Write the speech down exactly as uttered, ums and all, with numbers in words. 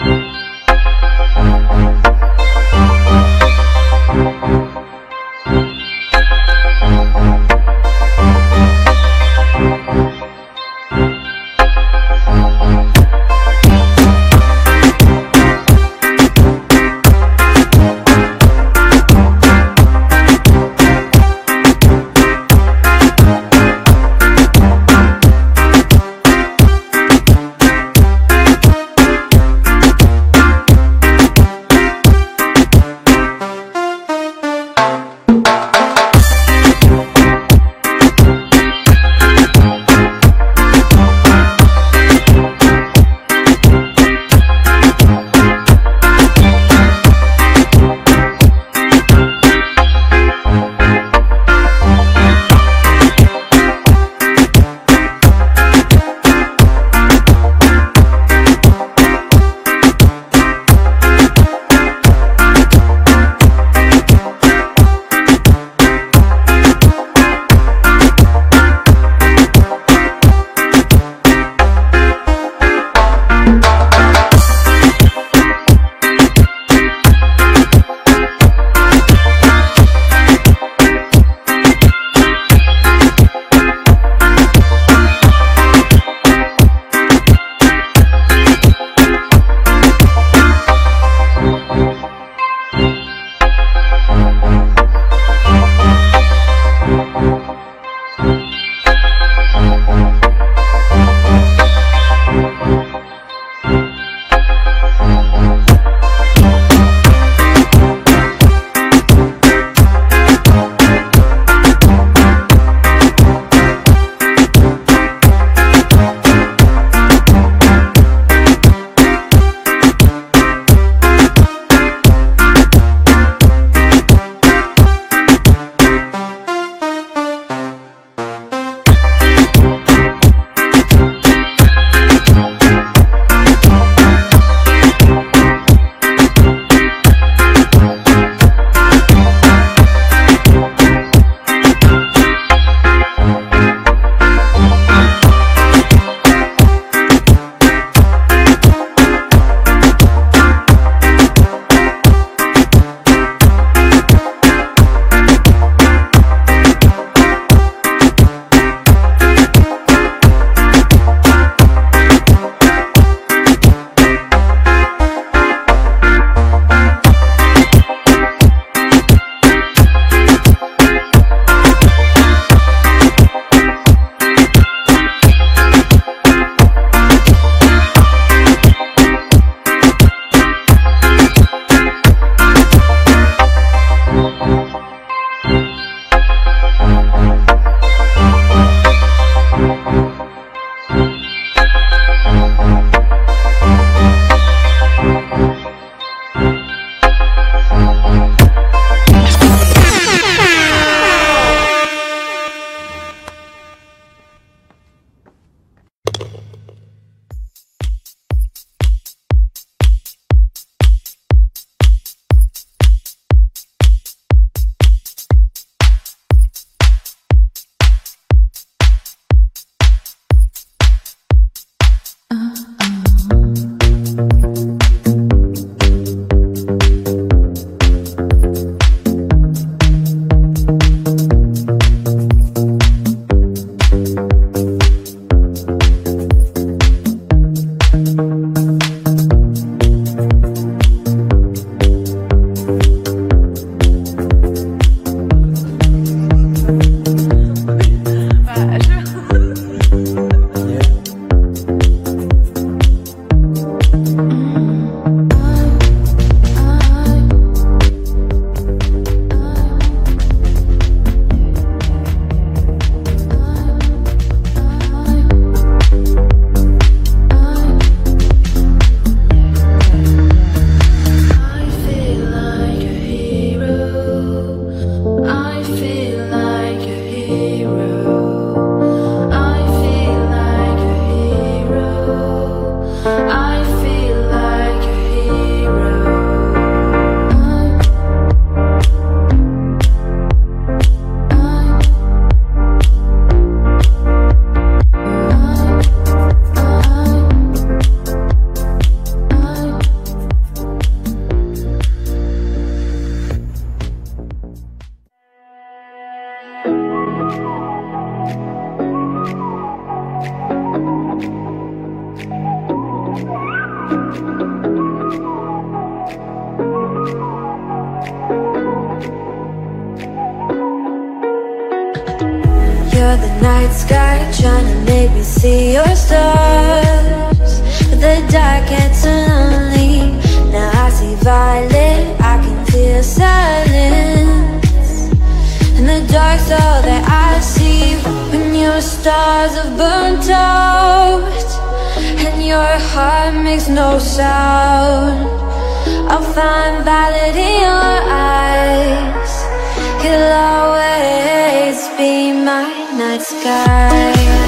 I feel like You're the night sky trying to make me see your stars, but the dark can't turn on me. Now I see violet, I can feel silence, and the dark's all that I see. When your stars have burnt out and your heart makes no sound, I'll find validity in your eyes. You'll always be my night sky.